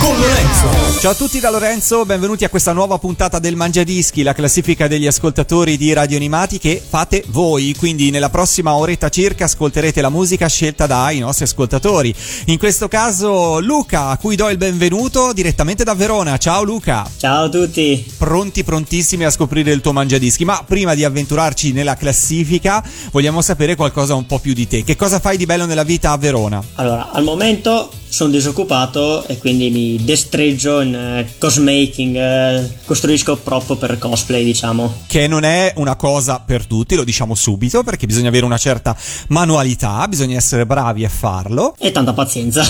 Con Lorenzo. Ciao a tutti da Lorenzo, benvenuti a questa nuova puntata del Mangiadischi, la classifica degli ascoltatori di Radio Animati che fate voi, quindi nella prossima oretta circa ascolterete la musica scelta dai nostri ascoltatori. In questo caso Luca, a cui do il benvenuto direttamente da Verona. Ciao Luca. Ciao a tutti. Prontissimi a scoprire il tuo Mangiadischi, ma prima di avventurarci nella classifica vogliamo sapere qualcosa un po' più di te. Che cosa fai di bello nella vita a Verona? Allora, al momento sono disoccupato e quindi mi destreggio in cosmaking, costruisco proprio per cosplay, diciamo. Che non è una cosa per tutti, lo diciamo subito, perché bisogna avere una certa manualità, bisogna essere bravi a farlo. E tanta pazienza.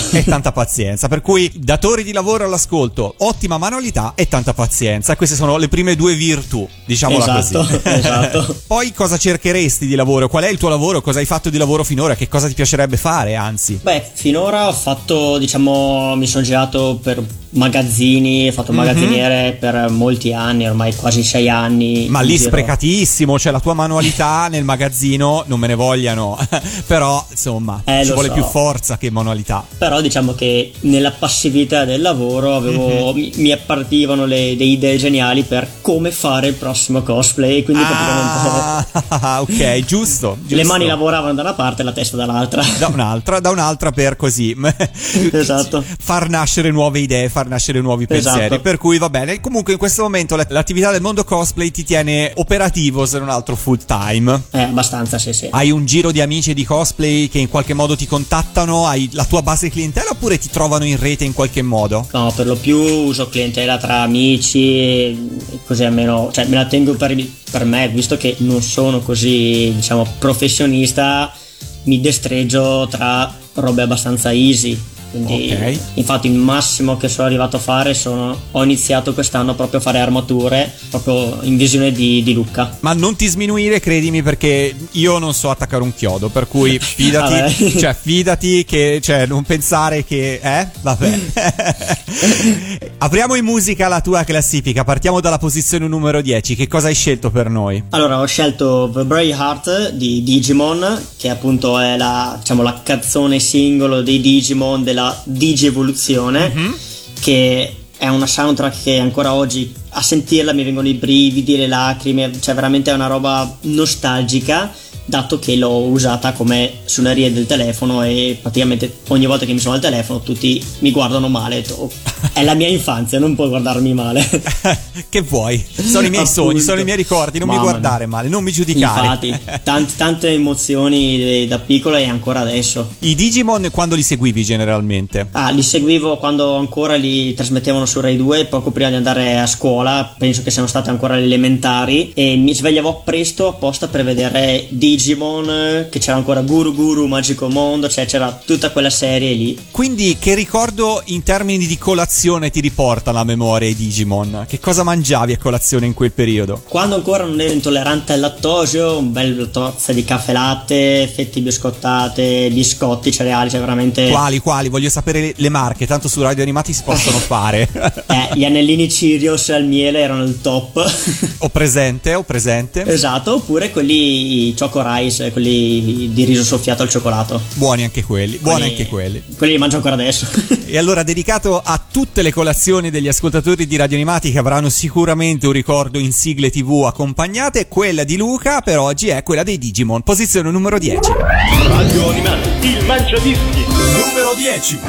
Per cui datori di lavoro all'ascolto, ottima manualità e tanta pazienza. Queste sono le prime due virtù, diciamola così. Esatto. Poi cosa cercheresti di lavoro? Qual è il tuo lavoro? Cosa hai fatto di lavoro finora? Che cosa ti piacerebbe fare, anzi? Beh, finora ho fatto, diciamo, mi sono girato per magazzini, ho fatto magazziniere per molti anni, ormai quasi 6 anni. Ma lì sprecatissimo, cioè la tua manualità nel magazzino, non me ne vogliano, però insomma ci vuole più forza che manualità. Però diciamo che nella passività del lavoro avevo, mi appartivano le idee geniali per come fare il prossimo cosplay, quindi un po'... Ok, giusto. Le mani lavoravano da una parte e la testa dall'altra. Da un'altra per così... Esatto. Far nascere nuove idee, far nascere nuovi pensieri. Per cui va bene. Comunque in questo momento l'attività del mondo cosplay ti tiene operativo, se non altro full time. Abbastanza, sì. Hai un giro di amici di cosplay che in qualche modo ti contattano? Hai la tua base clientela oppure ti trovano in rete in qualche modo? No, per lo più uso clientela tra amici, così almeno, cioè, me la tengo per me, visto che non sono così, diciamo, professionista. Mi destreggio tra robe abbastanza easy, quindi infatti il massimo che sono arrivato a fare ho iniziato quest'anno proprio a fare armature proprio in visione di Lucca. Ma non ti sminuire, credimi, perché io non so attaccare un chiodo, per cui fidati. Cioè fidati che, cioè, non pensare che vabbè. Apriamo in musica la tua classifica, partiamo dalla posizione numero 10. Che cosa hai scelto per noi? Allora, ho scelto The Brave Heart di Digimon, che appunto è la, diciamo, la canzone singolo dei Digimon, della digievoluzione, che è una soundtrack che ancora oggi a sentirla mi vengono i brividi, le lacrime, cioè veramente è una roba nostalgica, dato che l'ho usata come suoneria del telefono e praticamente ogni volta che mi sono al telefono tutti mi guardano male. È la mia infanzia, non puoi guardarmi male. Che vuoi? Sono i miei sogni, sono i miei ricordi, non mi guardare male, non mi giudicare. Infatti, tante emozioni da piccola e ancora adesso. I Digimon quando li seguivi generalmente? Li seguivo quando ancora li trasmettevano su Rai 2, poco prima di andare a scuola, penso che siano state ancora le elementari, e mi svegliavo presto apposta per vedere Digimon, che c'era ancora Guru, Magico Mondo, cioè c'era tutta quella serie lì. Quindi che ricordo in termini di colazione ti riporta alla memoria i Digimon? Che cosa mangiavi a colazione in quel periodo? Quando ancora non ero intollerante al lattosio, un bel tozzo di caffè latte, fette biscottate, biscotti, cereali, cioè veramente... Quali? Voglio sapere le marche, tanto su Radio Animati si possono fare. Gli anellini Cheerios al miele erano il top. Ho presente. Esatto, oppure quelli Choco Rice, quelli di riso soffiato al cioccolato. Buoni anche quelli. Quelli li mangio ancora adesso. E allora, dedicato a tutte le colazioni degli ascoltatori di Radio Animati, che avranno sicuramente un ricordo in sigle TV accompagnate, quella di Luca per oggi è quella dei Digimon, posizione numero 10. Radio Animati, il Mangiadischi numero 10.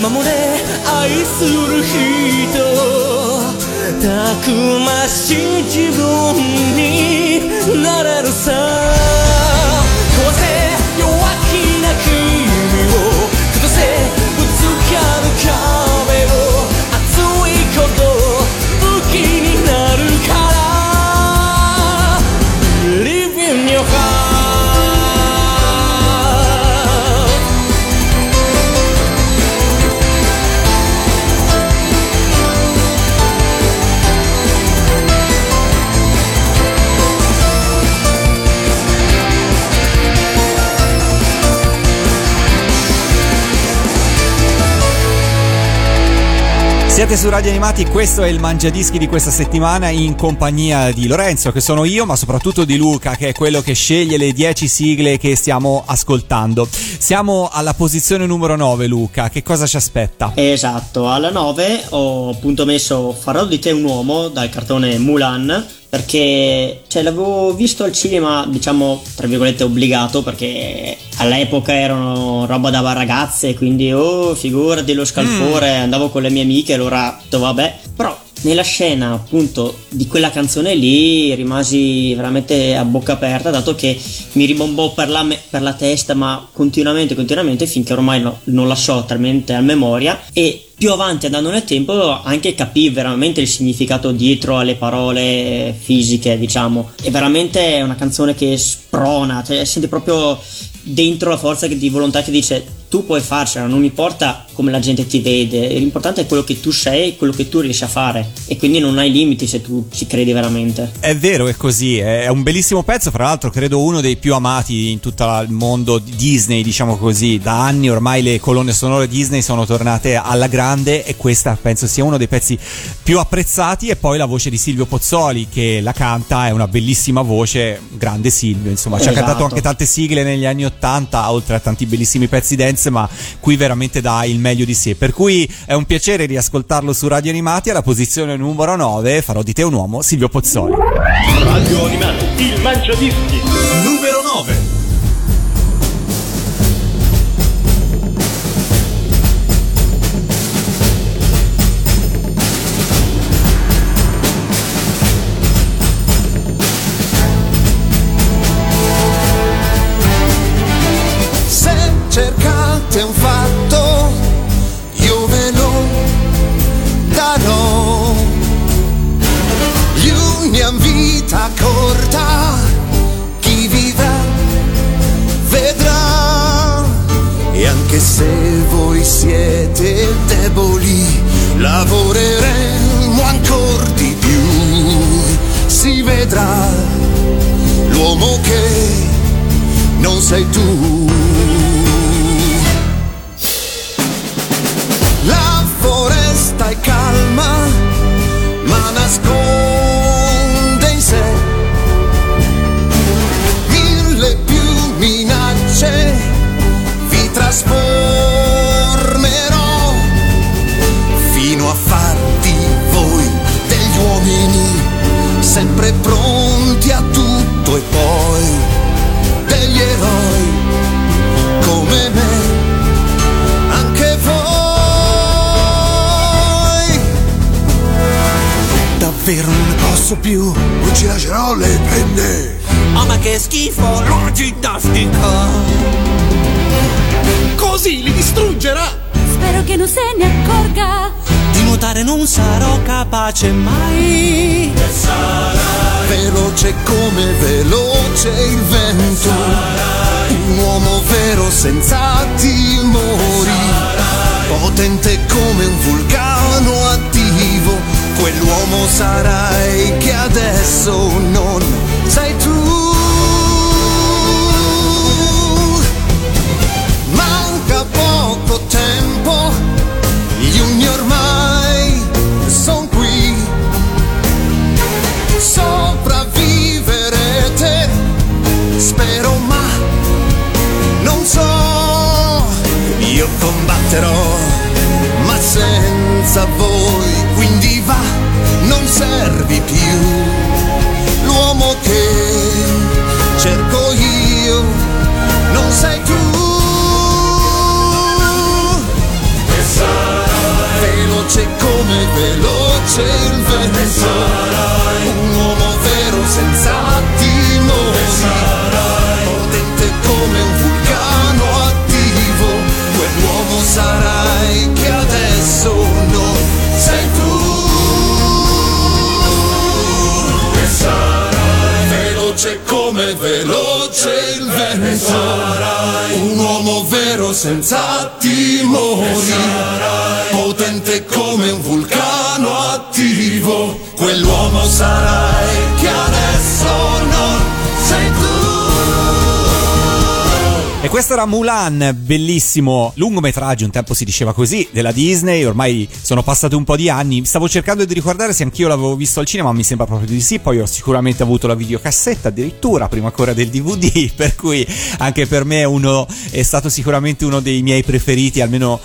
守れ愛する人、たくましい自分になれるさ。壊せ弱気な君を崩せ、ぶつかる壁を、siete su Radio Animati, questo è il Mangiadischi di questa settimana in compagnia di Lorenzo, che sono io, ma soprattutto di Luca, che è quello che sceglie le 10 sigle che stiamo ascoltando. Siamo alla posizione numero 9, Luca, che cosa ci aspetta? Esatto, alla 9 ho appunto messo Farò di te un uomo dal cartone Mulan, perché l'avevo visto al cinema, diciamo tra virgolette obbligato, perché all'epoca erano roba da ragazze, quindi figurati lo scalfore, andavo con le mie amiche, allora vabbè. Però nella scena appunto di quella canzone lì rimasi veramente a bocca aperta, dato che mi ribombò per la testa, ma continuamente, finché ormai non la so talmente a memoria, e più avanti andando nel tempo anche capì veramente il significato dietro alle parole fisiche, diciamo. È veramente una canzone che sprona, senti proprio dentro la forza di volontà che dice: tu puoi farcela, non importa come la gente ti vede, l'importante è quello che tu sei, quello che tu riesci a fare, e quindi non hai limiti se tu ci credi veramente. È vero, è così, è un bellissimo pezzo, fra l'altro credo uno dei più amati in tutto il mondo Disney, diciamo così. Da anni ormai le colonne sonore Disney sono tornate alla grande, e questa penso sia uno dei pezzi più apprezzati. E poi la voce di Silvio Pozzoli che la canta è una bellissima voce, grande Silvio, insomma, ci ha cantato anche tante sigle negli anni 80, oltre a tanti bellissimi pezzi dance, ma qui veramente dà il meglio di sé, per cui è un piacere riascoltarlo su Radio Animati. Alla posizione numero 9 Farò di te un uomo, Silvio Pozzoli. Radio Animati, il Mangiadischi numero 9. È un fatto, io ve lo darò. Gli uni han vita corta, chi vivrà vedrà. E anche se voi siete deboli, lavoreremo ancora di più. Si vedrà l'uomo che non sei tu. La foresta è calma, ma nasconde in sé mille più minacce. Vi trasformerò fino a far di voi degli uomini sempre pronti a tutto, e poi degli eroi come me. Davvero non ne posso più, non ci lascerò le penne. Oh, ma che schifo, l'orgitastica così li distruggerà. Spero che non se ne accorga. Di nuotare non sarò capace mai. E sarai veloce come veloce il vento. Sarai un uomo vero senza timori. Sarai potente come un vulcano attivo. Quell'uomo sarai che adesso non sei tu. Manca poco tempo, gli uni ormai son qui. Sopravviverete, spero, ma non so. Io combatterò, ma senza voi, quindi va, non servi più. L'uomo che cerco io non sei tu. veloce come veloce il vento, e sarai un uomo vero senza timori, e sarai potente come un vulcano attivo, quell'uomo sarai che adesso non sei tu, e sarai veloce come veloce il vento, e sarai un uomo vero senza timori, potente come un vulcano attivo, quell'uomo sarai che adesso non sei tu. E questo era Mulan, bellissimo lungometraggio, un tempo si diceva così, della Disney. Ormai sono passati un po' di anni, stavo cercando di ricordare se anch'io l'avevo visto al cinema, mi sembra proprio di sì. Poi ho sicuramente avuto la videocassetta addirittura prima ancora del DVD, per cui anche per me è stato sicuramente uno dei miei preferiti, almeno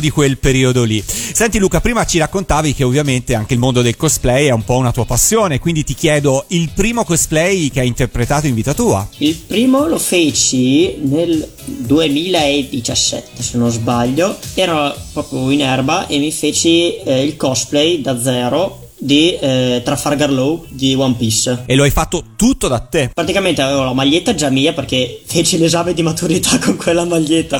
di quel periodo lì. Senti Luca, prima ci raccontavi che ovviamente anche il mondo del cosplay è un po' una tua passione, quindi ti chiedo il primo cosplay che hai interpretato in vita tua. Il primo lo feci nel 2017, se non sbaglio, ero proprio in erba e mi feci il cosplay da zero di Trafalgar Law di One Piece. E lo hai fatto tutto da te? Praticamente avevo la maglietta già mia, perché feci l'esame di maturità con quella maglietta,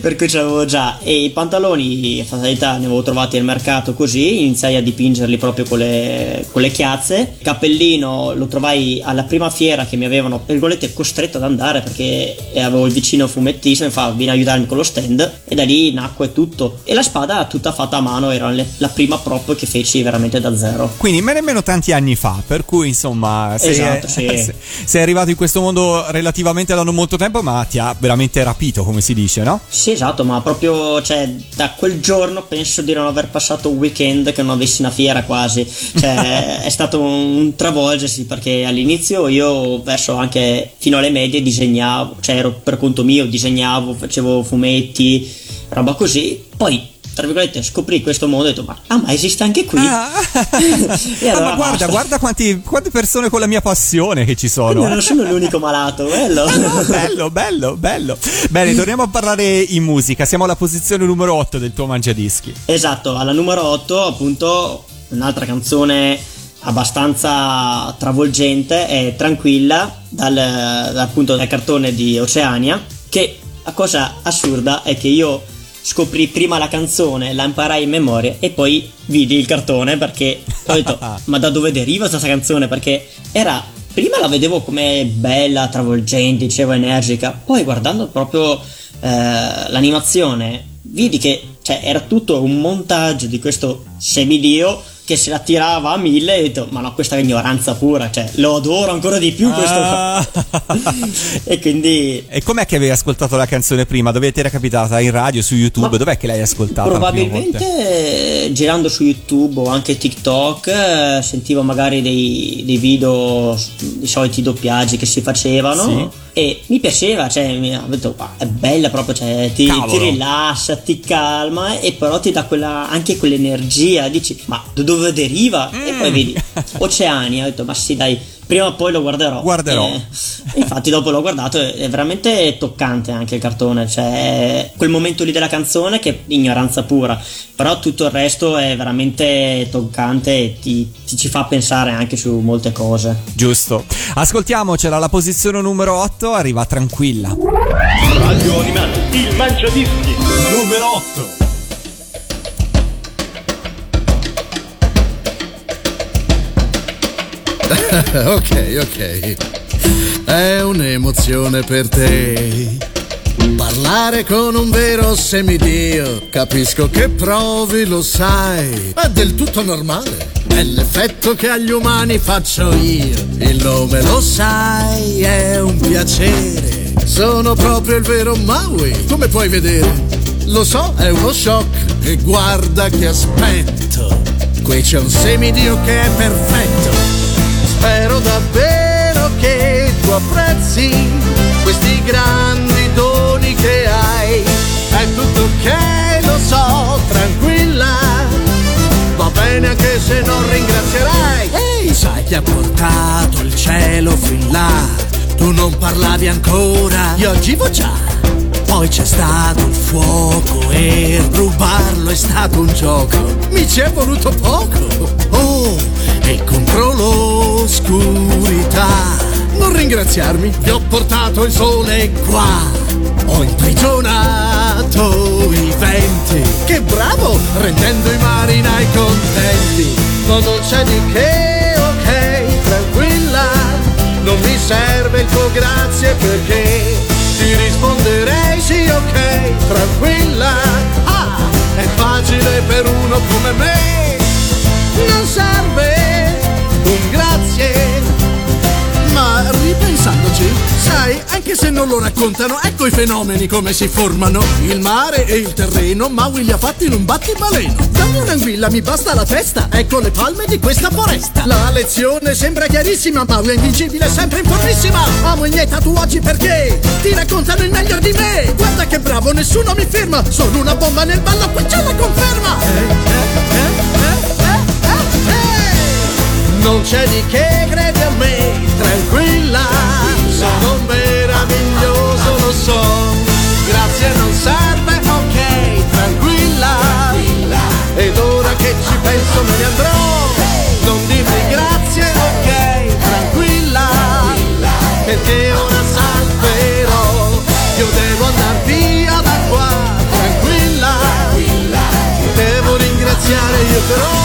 per cui ce l'avevo già, e i pantaloni, fatalità, ne avevo trovati al mercato, così iniziai a dipingerli proprio con le chiazze. Il cappellino lo trovai alla prima fiera che mi avevano, per virgolette, costretto ad andare, perché avevo il vicino fumettista, mi fa vieni a aiutarmi con lo stand, e da lì nacque tutto. E la spada tutta fatta a mano, era la prima proprio che feci veramente da zero, quindi ma nemmeno tanti anni fa, per cui insomma sei arrivato in questo mondo relativamente da non molto tempo, ma ti ha veramente rapito, come si dice, no? Sì, esatto, ma proprio, cioè, da quel giorno penso di non aver passato un weekend che non avessi una fiera, quasi, cioè è stato un travolgersi, perché all'inizio io, verso anche fino alle medie, disegnavo, cioè ero per conto mio, disegnavo, facevo fumetti, roba così. Poi, tra virgolette, scoprì questo mondo e ho detto ma esiste anche qui, e allora, ma guarda quante persone con la mia passione che ci sono, non sono l'unico malato, bello. No, bello. Bene, torniamo a parlare in musica, siamo alla posizione numero 8 del tuo Mangiadischi. Esatto, alla numero 8 appunto un'altra canzone abbastanza travolgente e tranquilla dal cartone di Oceania, che la cosa assurda è che io scoprì prima la canzone, la imparai in memoria e poi vidi il cartone, perché ho detto ma da dove deriva questa canzone, perché era, prima la vedevo come bella, travolgente, dicevo, energica, poi guardando proprio l'animazione vidi che, cioè, era tutto un montaggio di questo semidio che se la tirava a mille, e ho detto ma no, questa è ignoranza pura, cioè lo adoro ancora di più questo. E quindi, e com'è che avevi ascoltato la canzone prima? Dove ti era capitata? In radio, su YouTube? Ma dov'è che l'hai ascoltata? Probabilmente girando su YouTube o anche TikTok, sentivo magari dei video, i soliti doppiaggi che si facevano, sì. E mi piaceva, cioè mi ha detto è bella proprio, cioè ti rilassa, ti calma, e però ti dà anche quell'energia, dici ma dove deriva? E poi vedi Oceania, ho detto ma sì dai, prima o poi lo guarderò. Infatti dopo l'ho guardato, è veramente toccante anche il cartone, cioè quel momento lì della canzone che è ignoranza pura, però tutto il resto è veramente toccante e ti ci fa pensare anche su molte cose. Giusto, ascoltiamocela, la posizione numero 8 arriva tranquilla. Radio Animati, il Mangiadischi numero 8. Ok, è un'emozione per te parlare con un vero semidio, capisco che provi, lo sai, è del tutto normale, è l'effetto che agli umani faccio io, il nome lo sai, è un piacere, sono proprio il vero Maui, come puoi vedere, lo so, è uno shock, e guarda che aspetto, qui c'è un semidio che è perfetto. Spero davvero che tu apprezzi questi grandi doni che hai. È tutto ok, lo so, tranquilla, va bene anche se non ringrazierai. Ehi, sai chi ha portato il cielo fin là? Tu non parlavi ancora, io agivo già. Poi c'è stato il fuoco e rubarlo è stato un gioco, mi ci è voluto poco. Oh, e contro l'oscurità non ringraziarmi, vi ho portato il sole qua. Ho imprigionato i venti, che bravo, rendendo i marinai contenti. Ma non c'è di che, ok, tranquilla, non mi serve il tuo grazie perché ti risponderei sì, ok, tranquilla. Ah, è facile per uno come me, non serve un grazie. Ma ripensandoci, sai, anche se non lo raccontano, ecco i fenomeni come si formano. Il mare e il terreno, Maui li ha fatti in un battibaleno. Dammi un'anguilla, mi basta la testa, ecco le palme di questa foresta. La lezione sembra chiarissima, Maui è invincibile, sempre in formissima. Amo i miei tatuaggi perché ti raccontano il meglio di me. Guarda che bravo, nessuno mi ferma, sono una bomba nel ballo, qui c'è la conferma. Non c'è di che, credi a me, tranquilla, sono meraviglioso, lo so. Grazie non serve, ok, tranquilla. Ed ora che ci penso me ne andrò. Non dirmi grazie, ok, tranquilla, perché ora salverò. Io devo andar via da qua, tranquilla, devo ringraziare io però.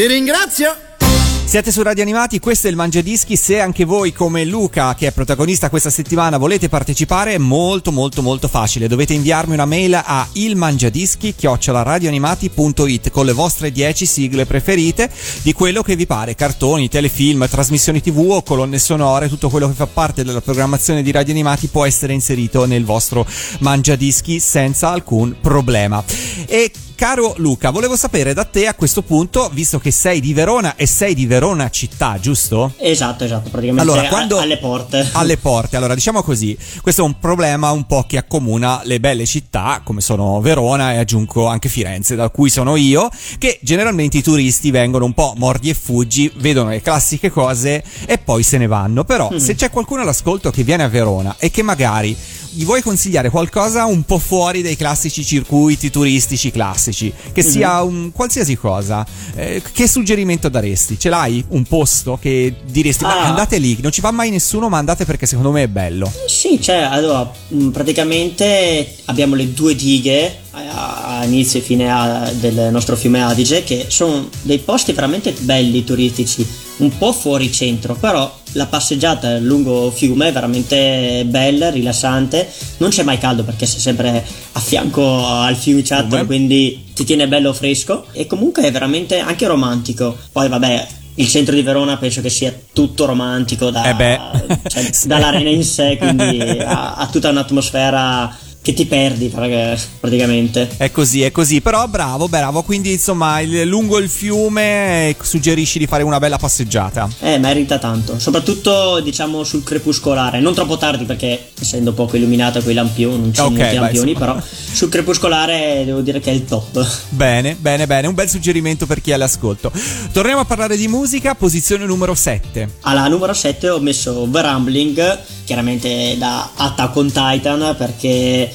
Ti ringrazio! Siete su Radio Animati, questo è il Mangiadischi. Se anche voi come Luca, che è protagonista questa settimana, volete partecipare, è molto molto molto facile. Dovete inviarmi una mail a ilmangiadischi@radioanimati.it con le vostre 10 sigle preferite di quello che vi pare, cartoni, telefilm, trasmissioni TV o colonne sonore, tutto quello che fa parte della programmazione di Radio Animati può essere inserito nel vostro Mangiadischi senza alcun problema. E caro Luca, volevo sapere da te a questo punto, visto che sei di Verona e sei di Verona città, giusto? Esatto, praticamente allora, alle porte. Allora, diciamo così, questo è un problema un po' che accomuna le belle città, come sono Verona e aggiungo anche Firenze, da cui sono io, che generalmente i turisti vengono un po' mordi e fuggi, vedono le classiche cose e poi se ne vanno. Però se c'è qualcuno all'ascolto che viene a Verona e che magari gli vuoi consigliare qualcosa un po' fuori dai classici circuiti turistici classici, che sia un qualsiasi cosa, che suggerimento daresti? Ce l'hai un posto che diresti ma andate lì, non ci va mai nessuno ma andate perché secondo me è bello? Sì, cioè allora praticamente abbiamo le due dighe a inizio e fine del nostro fiume Adige, che sono dei posti veramente belli turistici, un po' fuori centro, però la passeggiata lungo fiume è veramente bella, rilassante, non c'è mai caldo perché sei sempre a fianco al fiumiciattolo, quindi ti tiene bello fresco e comunque è veramente anche romantico. Poi vabbè, il centro di Verona penso che sia tutto romantico cioè, dall'arena in sé, quindi ha tutta un'atmosfera che ti perdi praticamente. È così, però bravo, quindi insomma lungo il fiume suggerisci di fare una bella passeggiata. Merita tanto, soprattutto diciamo sul crepuscolare, non troppo tardi perché essendo poco illuminata con i lampioni, non ci sono molti lampioni, insomma. Però sul crepuscolare devo dire che è il top. Bene, un bel suggerimento per chi è all'ascolto. Torniamo a parlare di musica, posizione numero 7. Alla numero 7 ho messo The Rumbling, chiaramente da Attack on Titan, perché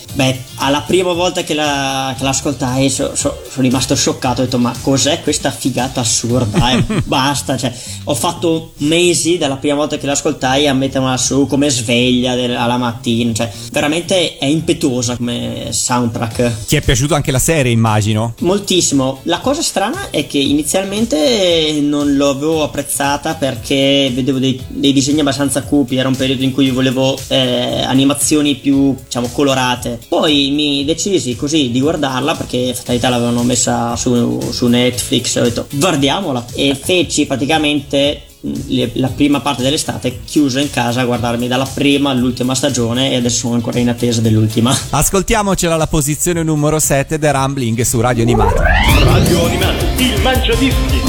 alla prima volta che l'ascoltai sono rimasto scioccato, ho detto ma cos'è questa figata assurda basta, cioè ho fatto mesi dalla prima volta che l'ascoltai a metterla su come sveglia alla mattina, cioè veramente è impetuosa come soundtrack. Ti è piaciuto anche la serie, immagino? Moltissimo. La cosa strana è che inizialmente non l'avevo apprezzata perché vedevo dei disegni abbastanza cupi, era un periodo in cui volevo animazioni più diciamo colorate. Poi mi decisi così di guardarla perché fatalità l'avevano messa su Netflix, ho detto guardiamola, e feci praticamente la prima parte dell'estate chiuso in casa a guardarmi dalla prima all'ultima stagione e adesso sono ancora in attesa dell'ultima. Ascoltiamocela la posizione numero 7 del Rumbling su Radio Animati. Radio Animati, il Mangiadischi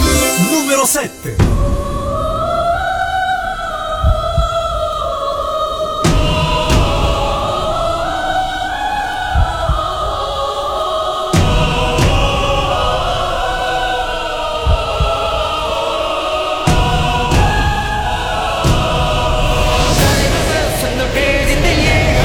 numero 7. Yeah.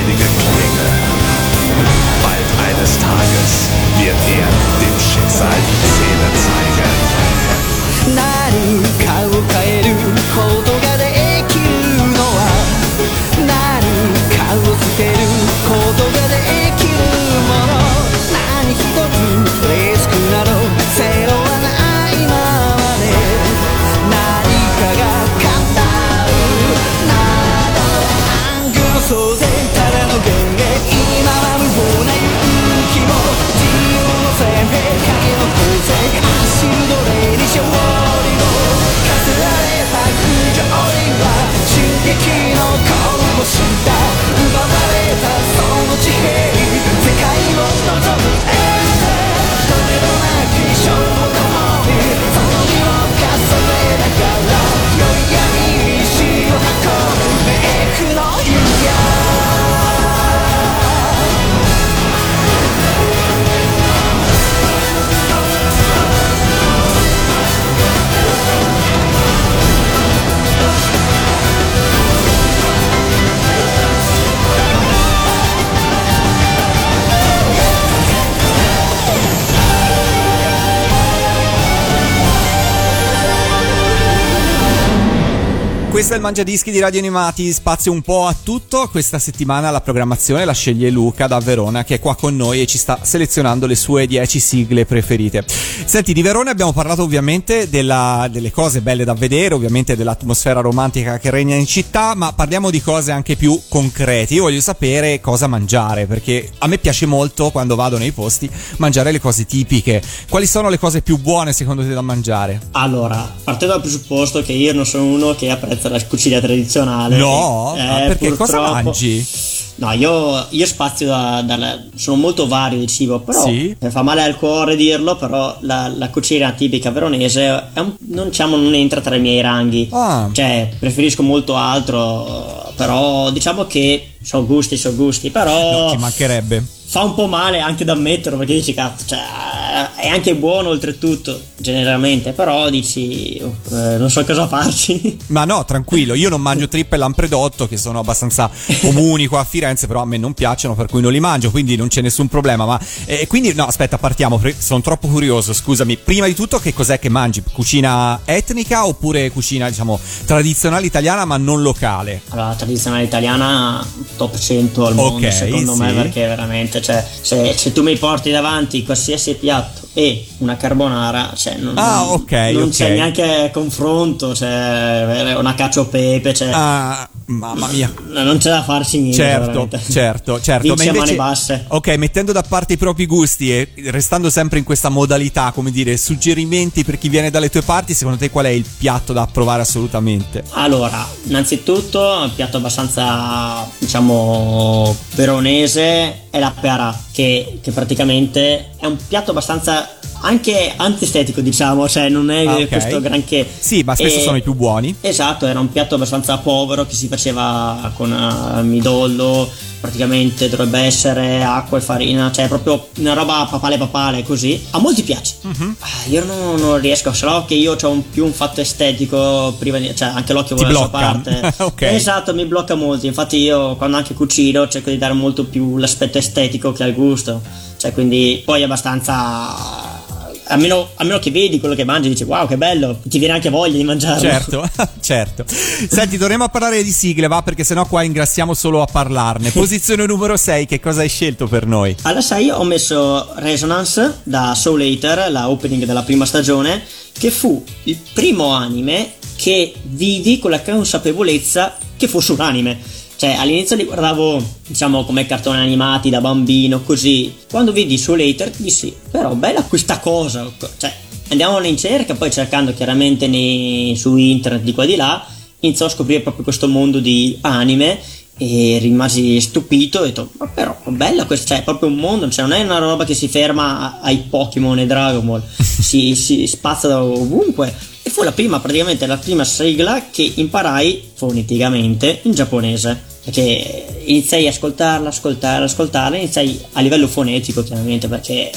alleinige Klinge. Bald eines Tages wird dem Schicksal die Zähne zeigen. 何かを変えることができるのは何かを捨てることができるもの何一つ嬉しくなどゼロはないままで何かが語るなどアングル騒然ただの幻影今は無謀な勇気も自由のせいで影の構成足取れに勝利敵の顔も知った奪われたその地平世界を望むエンタとめどなき衝動の鬼その身を重ねながら宵闇に石を運ぶ冥府の指輪Questo è il Mangiadischi di Radio Animati, spazio un po' a tutto. Questa settimana la programmazione la sceglie Luca da Verona, che è qua con noi e ci sta selezionando le sue 10 sigle preferite. Senti, di Verona abbiamo parlato ovviamente delle cose belle da vedere, ovviamente dell'atmosfera romantica che regna in città, ma parliamo di cose anche più concrete. Io voglio sapere cosa mangiare, perché a me piace molto, quando vado nei posti, mangiare le cose tipiche. Quali sono le cose più buone secondo te da mangiare? Allora, partendo dal presupposto che io non sono uno che apprezza la cucina tradizionale, no, perché purtroppo... cosa mangi? No, io spazio sono molto vario di cibo, però sì, fa male al cuore dirlo, però la cucina tipica veronese non entra tra i miei ranghi. Cioè, preferisco molto altro, però diciamo che sono gusti, però no, ci mancherebbe. Fa un po' male anche da ammetterlo, perché dici cazzo, cioè, è anche buono oltretutto generalmente, però dici non so cosa farci. Ma no, tranquillo, io non mangio trippe e lampredotto, che sono abbastanza comuni qua a Firenze, però a me non piacciono, per cui non li mangio, quindi non c'è nessun problema. Ma quindi no, aspetta, partiamo, sono troppo curioso, scusami. Prima di tutto, che cos'è che mangi? Cucina etnica oppure cucina, diciamo, tradizionale italiana ma non locale? Allora, tradizionale italiana top 100 al mondo, okay, secondo me, perché veramente, cioè, se tu mi porti davanti qualsiasi piatto e una carbonara, cioè non c'è neanche confronto, cioè una cacio pepe, cioè mamma mia, non c'è da farsi niente, certo. Vince, ma invece, mani basse. Ok, mettendo da parte i propri gusti e restando sempre in questa modalità, come dire, suggerimenti per chi viene dalle tue parti, secondo te qual è il piatto da provare assolutamente? Allora, innanzitutto un piatto abbastanza, diciamo, veronese è la pearà, che praticamente è un piatto abbastanza anche antiestetico, diciamo, cioè non è questo granché. Sì, ma spesso sono i più buoni. Esatto, era un piatto abbastanza povero che si faceva con midollo, praticamente dovrebbe essere acqua e farina, cioè proprio una roba papale così. A molti piace. Uh-huh. Io non riesco, solo che io ho un fatto estetico prima di, cioè anche l'occhio vuole la sua parte. Okay. Esatto, mi blocca molto. Infatti io quando anche cucino cerco di dare molto più l'aspetto estetico che al gusto. Cioè, quindi poi è abbastanza, a meno che vedi quello che mangi e dici wow, che bello, ti viene anche voglia di mangiarlo. Certo. Senti, dovremmo parlare di sigle, va, perché sennò qua ingrassiamo solo a parlarne. Posizione numero 6, che cosa hai scelto per noi? Alla 6 ho messo Resonance da Soul Eater, la opening della prima stagione, che fu il primo anime che vidi con la consapevolezza che fosse un anime. Cioè, all'inizio li guardavo, diciamo, come cartoni animati da bambino, così. Quando vidi Soul Eater dissi, però bella questa cosa. Cioè, andavamo in cerca, poi cercando chiaramente su internet di qua e di là, iniziò a scoprire proprio questo mondo di anime e rimasi stupito e ho detto, ma però bella questa, cioè, è proprio un mondo, cioè non è una roba che si ferma ai Pokémon e Dragon Ball, si spazza da ovunque. E fu la prima sigla che imparai foneticamente in giapponese, perché iniziai ad ascoltarla, iniziai a livello fonetico chiaramente, perché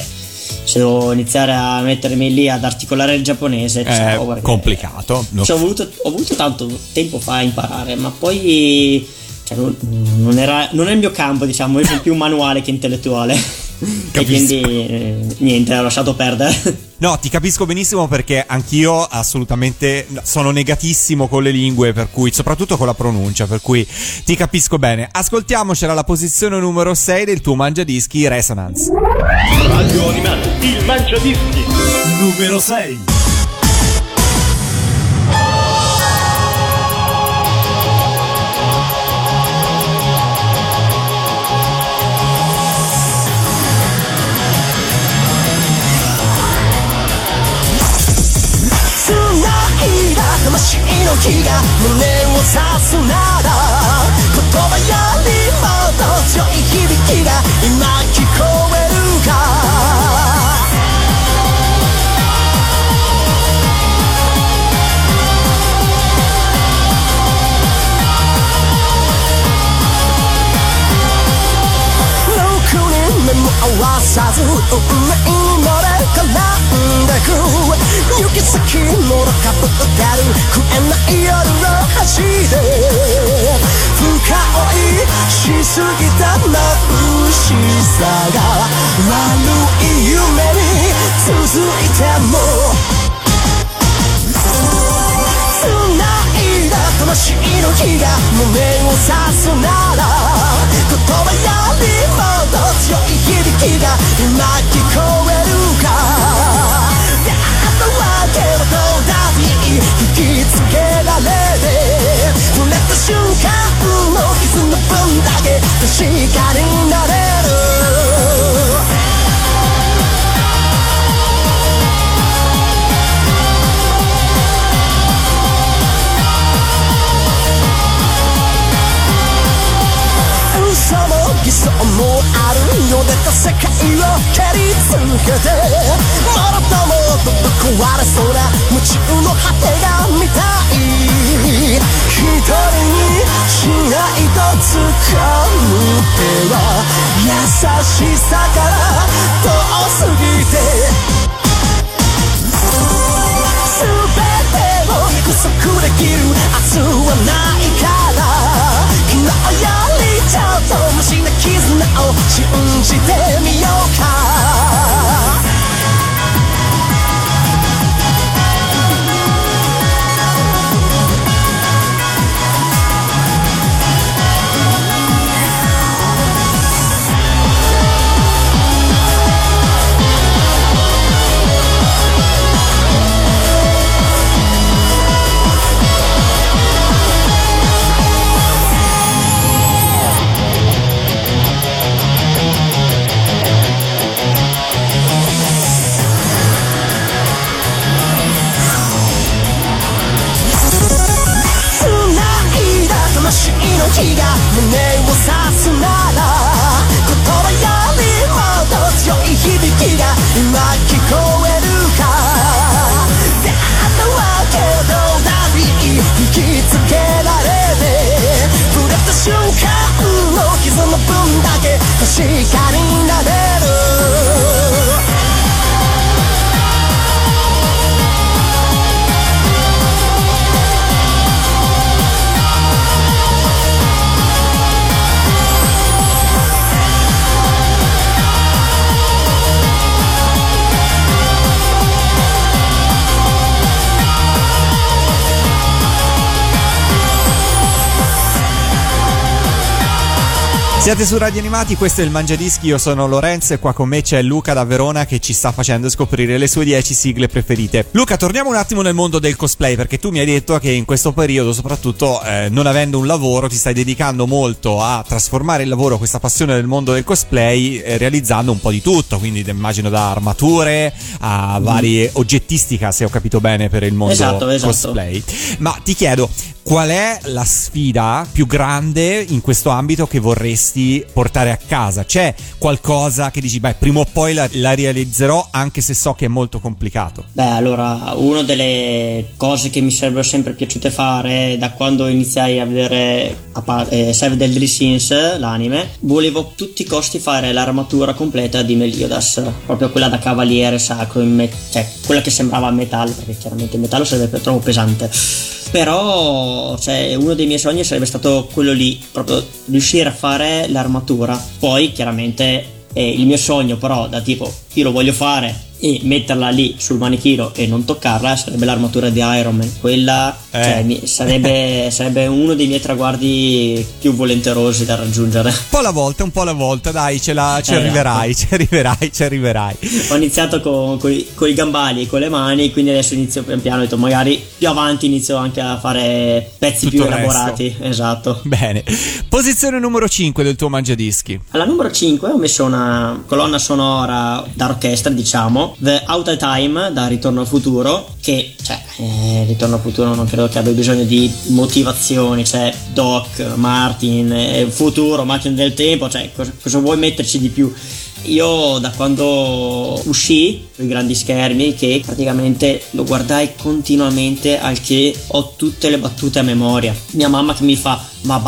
se devo iniziare a mettermi lì ad articolare il giapponese è complicato. Ho voluto tanto tempo fa imparare, ma poi cioè, non è il mio campo, diciamo, io sono più manuale che intellettuale. E quindi niente, ho lasciato perdere. No, ti capisco benissimo, perché anch'io assolutamente sono negatissimo con le lingue, per cui, soprattutto con la pronuncia, per cui ti capisco bene. Ascoltiamocela alla posizione numero 6 del tuo Mangiadischi, Resonance. Radio Animati, il Mangiadischi numero 6. Chi ga mune wo satsu nara kotoba yari moto choi hibiki ga ima kikoeru ka roku ni memo awasazu umei ni noreru kara ndaku yuki saki no kabuttaru kuenai yoru wo hashide fukai shisugita naushisa ga warui yume ni tsuzuite mo tsunai da tomoshii no ki ga mune wo sasu nara kotoba yari moto choi hibiki ga ima kikoeru ka 引きつけられて触れた瞬間の傷の分だけ確かになれる もっともっと僕はそら夢中の果てが見たい一人にしないと強く無敵は優しさから遠すぎて全てを薄くできる熱はないから昨日よりちょっと無心な絆を信じてみようか Siete su Radio Animati, questo è il Mangiadischi, io sono Lorenzo e qua con me c'è Luca da Verona che ci sta facendo scoprire le sue 10 sigle preferite. Luca, torniamo un attimo nel mondo del cosplay, perché tu mi hai detto che in questo periodo, soprattutto non avendo un lavoro, ti stai dedicando molto a trasformare il lavoro, questa passione del mondo del cosplay, realizzando un po' di tutto, quindi immagino da armature a varie oggettistica, se ho capito bene, per il mondo esatto. Cosplay. Ma ti chiedo, qual è la sfida più grande in questo ambito che vorresti portare a casa? C'è qualcosa che dici, beh, prima o poi la realizzerò, anche se so che è molto complicato? Beh, allora, una delle cose che mi sarebbero sempre piaciute fare da quando iniziai a vedere Save the Deadly Sins, l'anime, volevo a tutti i costi fare l'armatura completa di Meliodas, proprio quella da cavaliere sacro, cioè quella che sembrava metallo, perché chiaramente il metallo sarebbe troppo pesante. Però, cioè, uno dei miei sogni sarebbe stato quello lì, proprio riuscire a fare l'armatura. Poi chiaramente il mio sogno, però, da tipo io lo voglio fare e metterla lì sul manichino e non toccarla, sarebbe l'armatura di Iron Man. Quella cioè, sarebbe uno dei miei traguardi più volenterosi da raggiungere. Un po' alla volta, dai, ci arriverai. Ho iniziato con i gambali e con le mani, quindi adesso inizio pian piano, ho detto magari più avanti inizio anche a fare pezzi tutto più elaborati, resto. Esatto. Bene. Posizione numero 5 del tuo mangiadischi. Alla numero 5 ho messo una colonna sonora da orchestra, diciamo, The Out of Time da Ritorno al Futuro, che cioè Ritorno al Futuro non credo che abbia bisogno di motivazioni, cioè Doc Martin, futuro, macchina del tempo, cioè cosa vuoi metterci di più? Io da quando uscì sui grandi schermi, che praticamente lo guardai continuamente, al che ho tutte le battute a memoria. Mia mamma che mi fa ma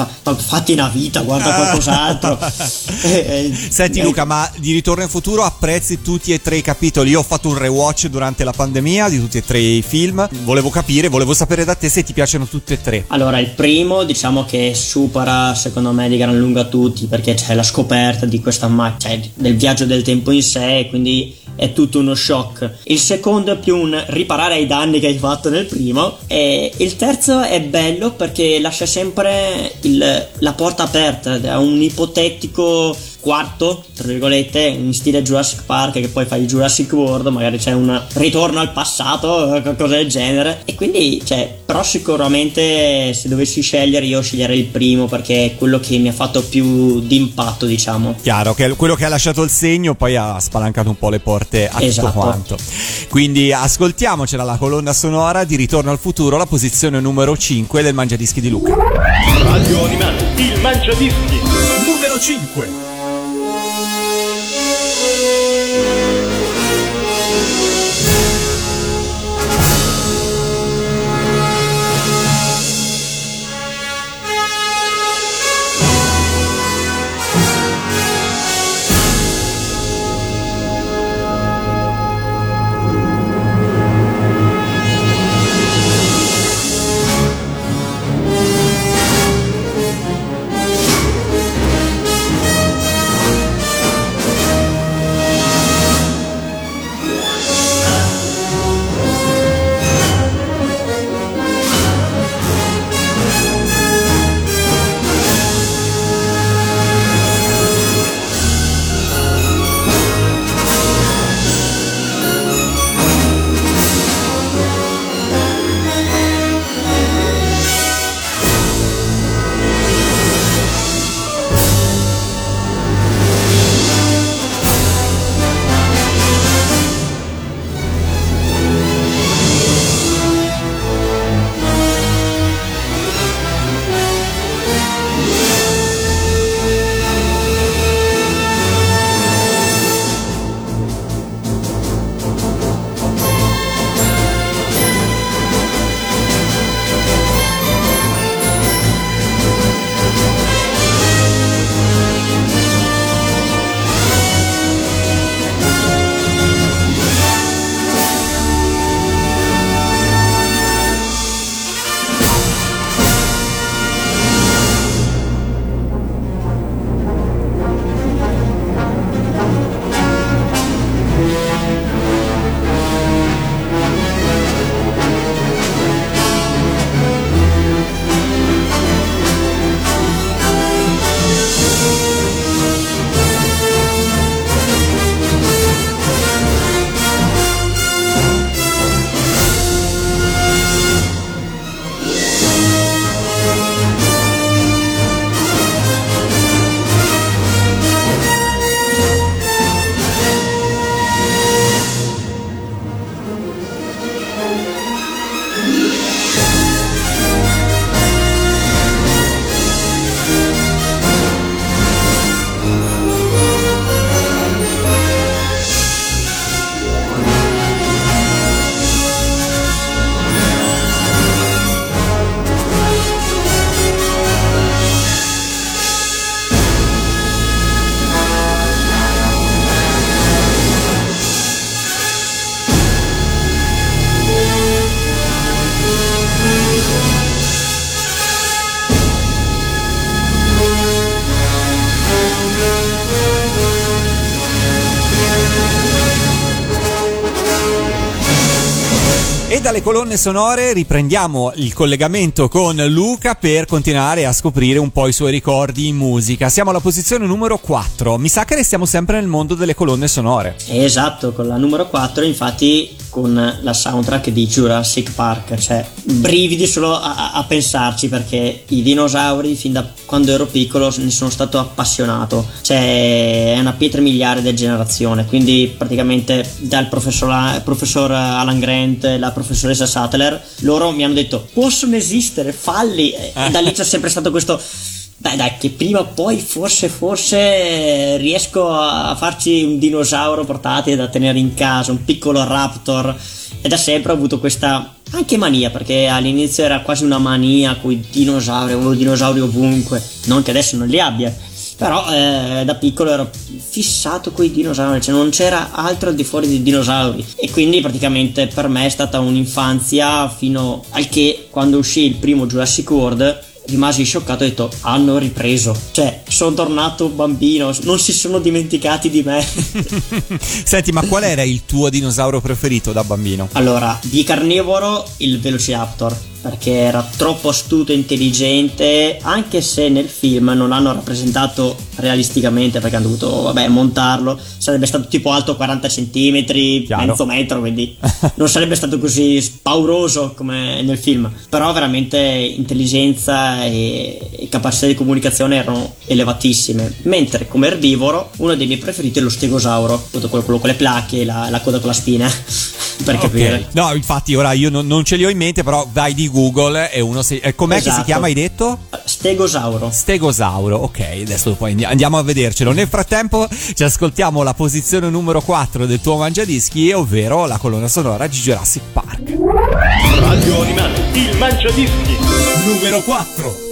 fatti una vita, guarda qualcos'altro. Senti Luca, ma di Ritorno in Futuro apprezzi tutti e tre i capitoli? Io ho fatto un rewatch durante la pandemia di tutti e tre i film, volevo sapere da te se ti piacciono tutti e tre. Allora, il primo diciamo che supera secondo me di gran lunga tutti, perché c'è la scoperta di questa macchina, del viaggio del tempo in sé, quindi è tutto uno shock. Il secondo è più un riparare ai danni che hai fatto nel primo, e il terzo è bello perché lascia sempre la porta aperta a un ipotetico quarto, tra virgolette, in stile Jurassic Park, che poi fai Jurassic World, magari c'è un ritorno al passato, qualcosa del genere, e quindi cioè, però sicuramente se dovessi scegliere io sceglierei il primo, perché è quello che mi ha fatto più d'impatto, diciamo. Chiaro, che è quello che ha lasciato il segno, poi ha spalancato un po' le porte a tutto quanto. Quindi ascoltiamocela la colonna sonora di Ritorno al Futuro, la posizione numero 5 del Mangiadischi di Luca. Radio Animati, il Mangiadischi numero 5. dalle colonne sonore riprendiamo il collegamento con Luca per continuare a scoprire un po' i suoi ricordi in musica. Siamo alla posizione numero 4. Mi sa che restiamo sempre nel mondo delle colonne sonore. Esatto, con la numero 4, infatti, con la soundtrack di Jurassic Park, cioè brividi solo a pensarci, perché i dinosauri fin da quando ero piccolo ne sono stato appassionato, cioè è una pietra miliare del generazione, quindi praticamente dal professor Alan Grant e la professoressa Sattler, loro mi hanno detto possono esistere, falli, e da lì c'è sempre stato questo dai che prima o poi forse riesco a farci un dinosauro portatile da tenere in casa, un piccolo raptor, e da sempre ho avuto questa anche mania, perché all'inizio era quasi una mania con i dinosauri, avevo dinosauri ovunque, non che adesso non li abbia, però da piccolo ero fissato con i dinosauri, cioè non c'era altro al di fuori di dinosauri, e quindi praticamente per me è stata un'infanzia fino al che quando uscì il primo Jurassic World rimasi scioccato e ho detto hanno ripreso, cioè sono tornato bambino, non si sono dimenticati di me. Senti, ma qual era il tuo dinosauro preferito da bambino? Allora, di carnivoro il Velociraptor, perché era troppo astuto e intelligente, anche se nel film non l'hanno rappresentato realisticamente perché hanno dovuto montarlo, sarebbe stato tipo alto 40 cm, chiaro, mezzo metro, quindi non sarebbe stato così pauroso come nel film, però veramente intelligenza e capacità di comunicazione erano elevatissime, mentre come erbivoro uno dei miei preferiti è lo stegosauro, quello con le placche e la coda con la spina. Per capire. No, infatti ora io non ce li ho in mente, però vai di Google e uno si... com'è, esatto, che si chiama, hai detto? Stegosauro. Ok, adesso poi andiamo a vedercelo. Nel frattempo ci ascoltiamo la posizione numero 4 del tuo Mangiadischi, ovvero la colonna sonora di Jurassic Park. Radio Animati, il Mangiadischi numero 4.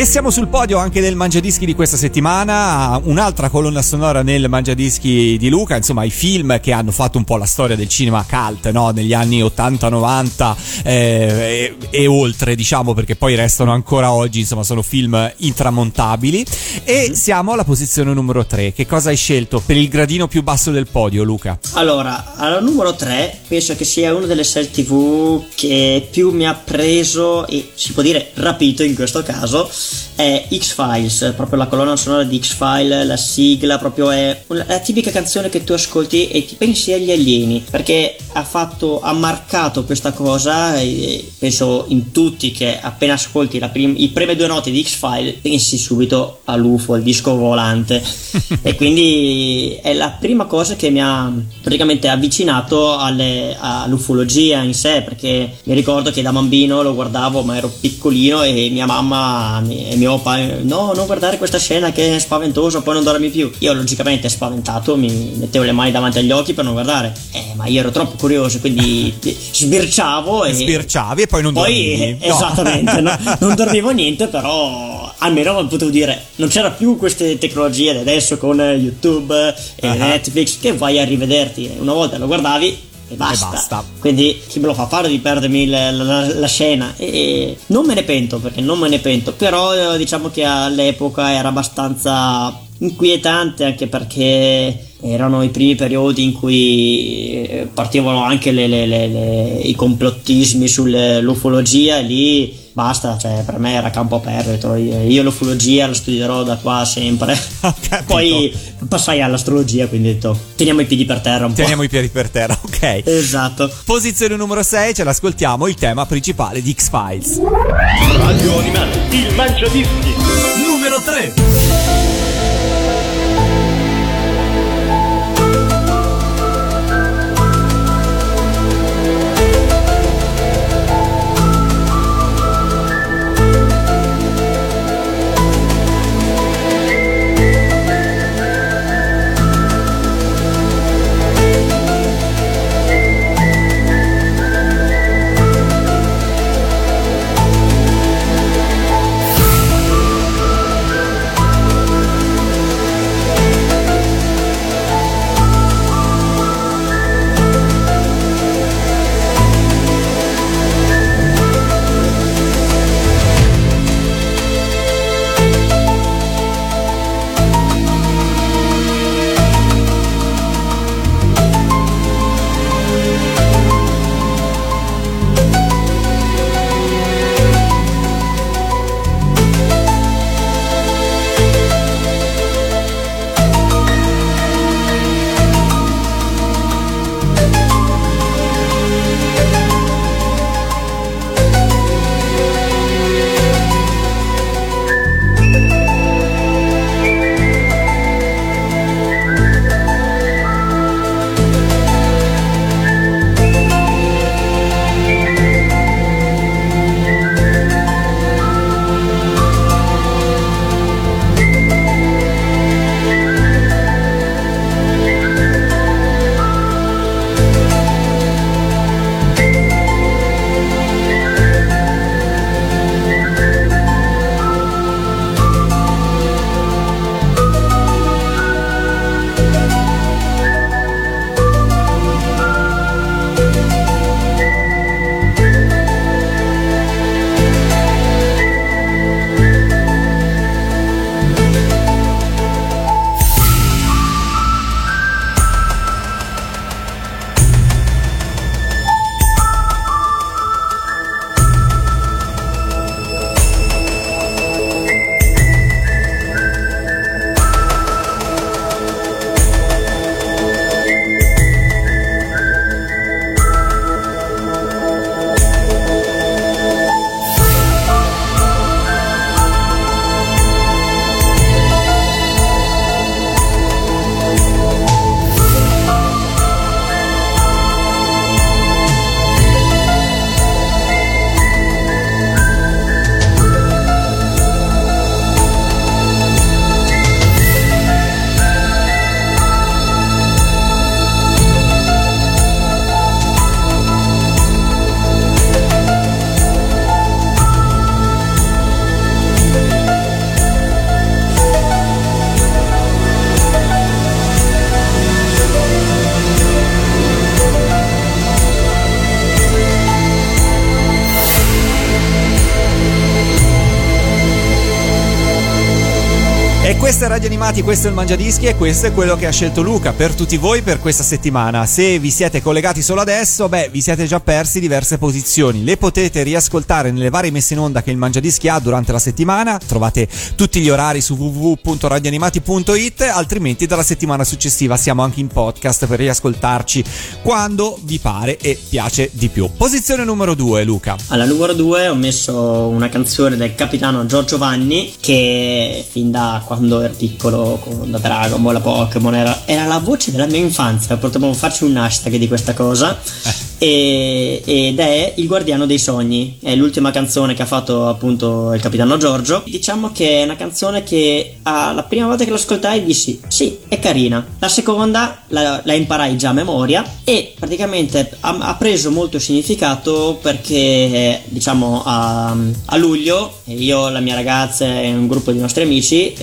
E siamo sul podio anche del Mangiadischi di questa settimana, un'altra colonna sonora nel Mangiadischi di Luca, insomma i film che hanno fatto un po' la storia del cinema cult, no? Negli anni 80-90 e oltre, diciamo, perché poi restano ancora oggi, insomma sono film intramontabili. E siamo alla posizione numero 3, che cosa hai scelto per il gradino più basso del podio, Luca? Allora, alla numero 3 penso che sia una delle serie TV che più mi ha preso e si può dire rapito in questo caso, è X-Files, proprio la colonna sonora di X-Files, la sigla proprio è la tipica canzone che tu ascolti e ti pensi agli alieni, perché ha marcato questa cosa, e penso in tutti che appena ascolti i prime due note di X-Files pensi subito all'UFO, al disco volante e quindi è la prima cosa che mi ha praticamente avvicinato all'ufologia in sé, perché mi ricordo che da bambino lo guardavo ma ero piccolino e mia mamma e mio papà, no, non guardare questa scena che è spaventosa, poi non dormi più. Io logicamente spaventato mi mettevo le mani davanti agli occhi per non guardare, ma io ero troppo curioso, quindi sbirciavo e sbirciavi e poi non dormivi. Esattamente, no. Non dormivo niente, però almeno potevo dire non c'era più queste tecnologie adesso con YouTube e Netflix che vai a rivederti, una volta lo guardavi e basta. Quindi chi me lo fa fare di perdermi la scena, e non me ne pento, perché non me ne pento, però diciamo che all'epoca era abbastanza inquietante, anche perché erano i primi periodi in cui partivano anche i complottismi sull'ufologia, e lì basta, cioè per me era campo aperto, io l'ufologia la studierò da qua sempre. Poi passai all'astrologia, quindi ho detto teniamo i piedi per terra un po'. Teniamo i piedi per terra, ok. Esatto. Posizione numero 6, ce l'ascoltiamo, il tema principale di X-Files. Radio Animati, il Mangiadischi, numero 3. E questo è Radio Animati, questo è Il Mangiadischi e questo è quello che ha scelto Luca per tutti voi per questa settimana. Se vi siete collegati solo adesso, beh, vi siete già persi diverse posizioni. Le potete riascoltare nelle varie messe in onda che Il Mangiadischi ha durante la settimana. Trovate tutti gli orari su www.radioanimati.it, altrimenti dalla settimana successiva siamo anche in podcast per riascoltarci quando vi pare e piace di più. Posizione numero 2, Luca. Alla numero 2 ho messo una canzone del capitano Giorgio Vanni che fin da quando ero piccolo, da Dragon Ball a Pokémon, era la voce della mia infanzia. Potremmo farci un hashtag di questa cosa. Ed è Il Guardiano dei Sogni. È l'ultima canzone che ha fatto appunto il capitano Giorgio. Diciamo che è una canzone che la prima volta che l'ascoltai dissi sì, è carina. La seconda la imparai già a memoria e praticamente ha preso molto significato perché diciamo a luglio io, la mia ragazza e un gruppo di nostri amici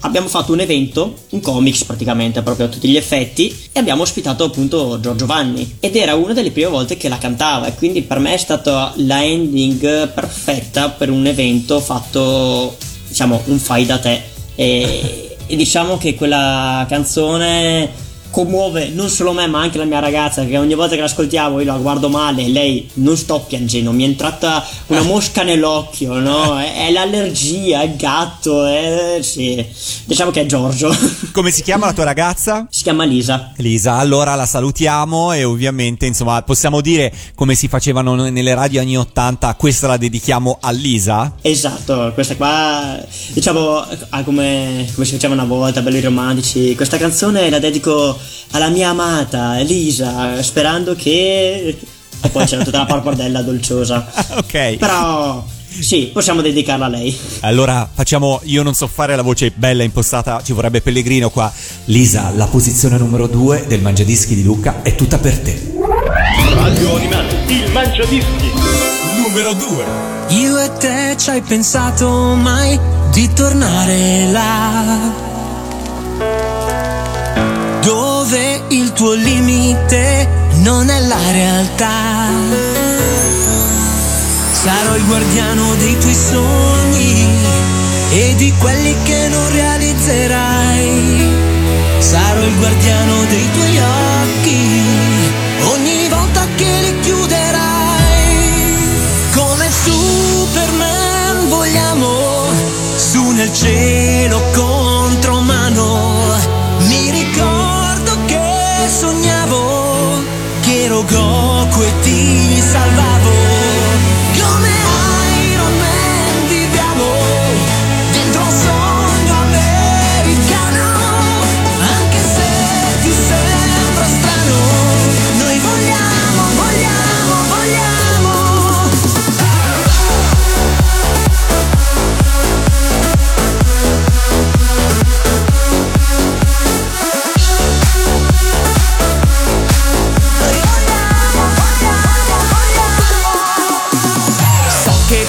abbiamo fatto un evento, un comics praticamente proprio a tutti gli effetti, e abbiamo ospitato appunto Giorgio Vanni ed era una delle prime volte che la cantava e quindi per me è stata la ending perfetta per un evento fatto, diciamo, un fai da te e diciamo che quella canzone commuove non solo me ma anche la mia ragazza, che ogni volta che l'ascoltiamo io la guardo male e lei non sto piangendo, mi è entrata una mosca nell'occhio, no? È l'allergia, il gatto, sì, diciamo che è Giorgio. Come si chiama la tua ragazza? Si chiama Lisa. Lisa, allora la salutiamo e ovviamente insomma possiamo dire come si facevano nelle radio anni 80, questa la dedichiamo a Lisa? Esatto, questa qua diciamo come si faceva una volta, belli romantici, questa canzone la dedico alla mia amata Elisa, sperando che... E poi c'era tutta la parpordella dolciosa. Ok. Però... sì, possiamo dedicarla a lei. Allora facciamo, io non so fare la voce bella impostata, ci vorrebbe Pellegrino qua. Lisa, la posizione numero 2 del Mangiadischi di Luca è tutta per te. Radio Animati, Il Mangiadischi numero 2. Io e te ci hai pensato mai di tornare là dove il tuo limite non è la realtà. Sarò il guardiano dei tuoi sogni e di quelli che non realizzerai. Sarò il guardiano dei tuoi occhi ogni volta che li chiuderai. Come Superman vogliamo su nel cielo contro mano. Mi ricordo che sognavo che ero Goku e ti salvavo. Come Iron Man viviamo dentro un sogno americano. Anche se ti sembra strano, noi vogliamo, vogliamo, vogliamo.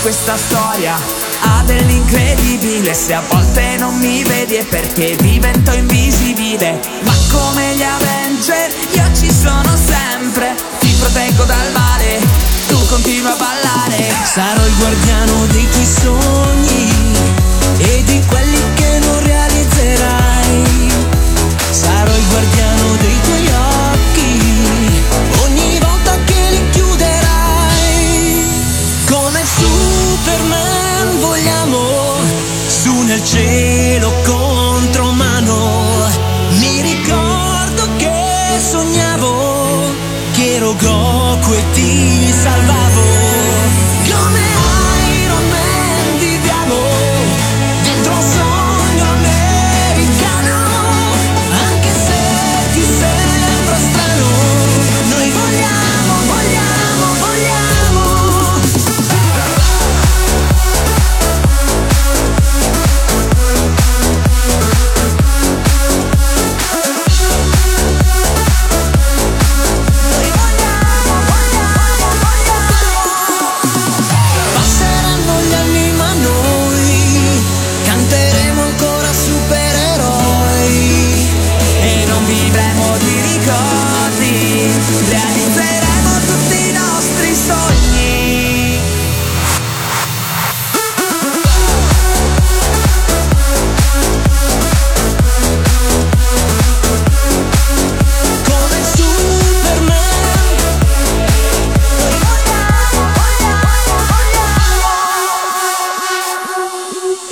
Questa storia ha dell'incredibile, se a volte non mi vedi è perché divento invisibile. Ma come gli Avenger io ci sono sempre, ti proteggo dal male, tu continua a ballare. Sarò il guardiano dei tuoi sogni e di quelli che non realizzerai. Sarò il guardiano dei tuoi occhi ogni volta che li chiuderai. Come Superman vogliamo su nel cielo contro mano. Mi ricordo che sognavo che ero Goku e ti salvavo. Come Iron Man viviamo dentro un sogno americano. Anche se ti sembra strano, noi vogliamo, vogliamo, vogliamo. Noi vogliamo, vogliamo, vogliamo.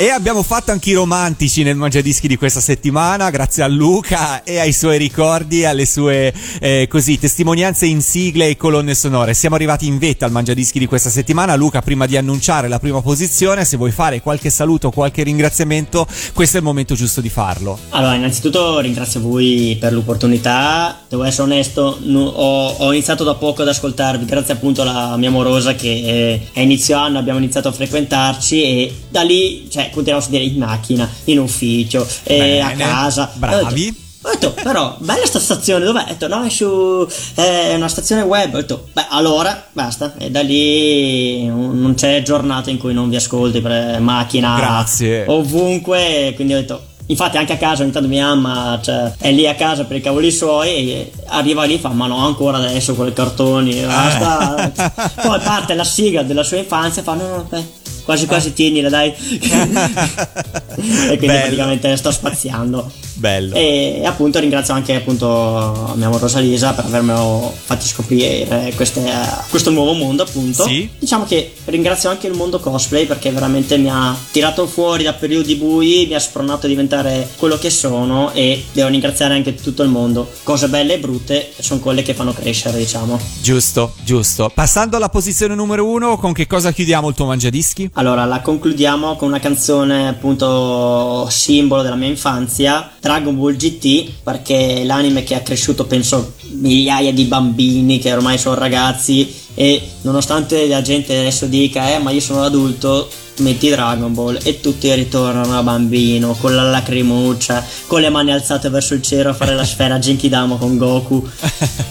E abbiamo fatto anche i romantici nel Mangiadischi di questa settimana, grazie a Luca e ai suoi ricordi, alle sue testimonianze in sigle e colonne sonore. Siamo arrivati in vetta al Mangiadischi di questa settimana. Luca, prima di annunciare la prima posizione, se vuoi fare qualche saluto, qualche ringraziamento, questo è il momento giusto di farlo. Allora, innanzitutto ringrazio voi per l'opportunità. Devo essere onesto, ho iniziato da poco ad ascoltarvi, grazie appunto alla mia amorosa che a inizio anno abbiamo iniziato a frequentarci, e da lì, cioè, continuiamo a dire in macchina, in ufficio, bene, a casa. Bravi. Ho detto, però, bella sta stazione, dov'è? Ho detto, no, è una stazione web. Ho detto, beh, allora, basta. E da lì non c'è giornata in cui non vi ascolti, per macchina, grazie, ovunque. Quindi ho detto, infatti anche a casa ogni tanto mia mamma, cioè, è lì a casa per i cavoli suoi e arriva lì e fa, ma no, ancora adesso con i cartoni, basta. Poi parte la sigla della sua infanzia e fa, no, beh, quasi quasi tienila, dai. E quindi bello, praticamente sto spaziando. Bello. E appunto ringrazio anche appunto mia amorosa Lisa per avermelo fatti scoprire questo nuovo mondo, appunto. Sì. Diciamo che ringrazio anche il mondo cosplay, perché veramente mi ha tirato fuori da periodi bui, mi ha spronato a diventare quello che sono, e devo ringraziare anche tutto il mondo. Cose belle e brutte sono quelle che fanno crescere, diciamo. Giusto, giusto. Passando alla posizione numero uno, con che cosa chiudiamo il tuo Mangiadischi? Allora, la concludiamo con una canzone appunto simbolo della mia infanzia, Dragon Ball GT, perché l'anime che ha cresciuto penso migliaia di bambini che ormai sono ragazzi, e nonostante la gente adesso dica ma io sono adulto, metti Dragon Ball e tutti ritornano a bambino con la lacrimuccia, con le mani alzate verso il cielo a fare la sfera Genkidama con Goku.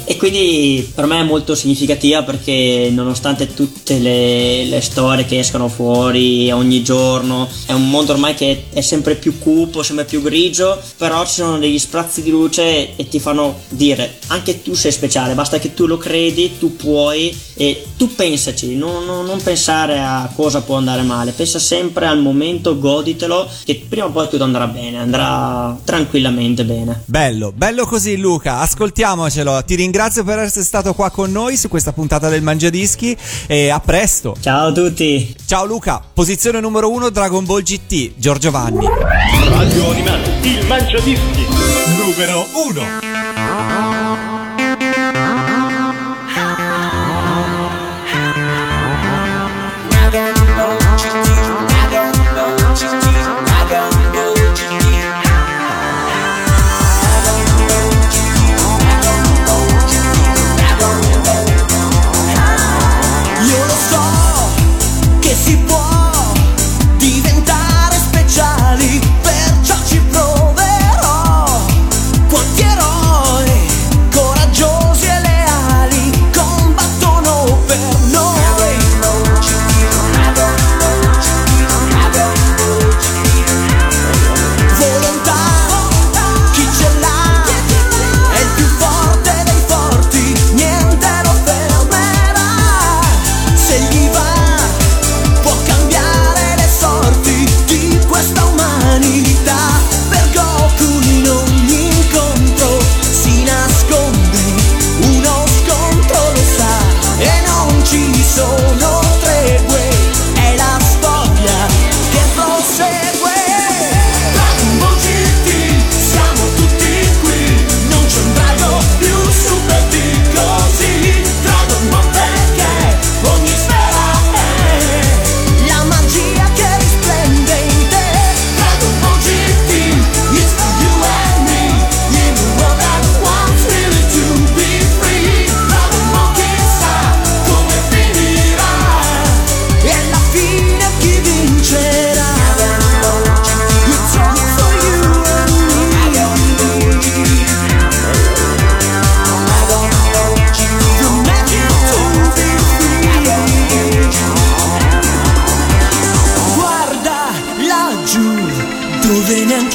E quindi per me è molto significativa, perché nonostante tutte le storie che escono fuori ogni giorno, è un mondo ormai che è sempre più cupo, sempre più grigio, però ci sono degli sprazzi di luce e ti fanno dire, anche tu sei speciale, basta che tu lo credi, tu puoi, e tu pensaci, non pensare a cosa può andare male, pensa sempre al momento, goditelo, che prima o poi tutto andrà bene, andrà tranquillamente bene. Bello, bello così, Luca, ascoltiamocelo. Ti ringrazio per essere stato qua con noi su questa puntata del Mangiadischi, e a presto. Ciao a tutti. Ciao Luca. Posizione numero 1, Dragon Ball GT, Giorgio Vanni. Radio Animati, il Mangiadischi numero 1.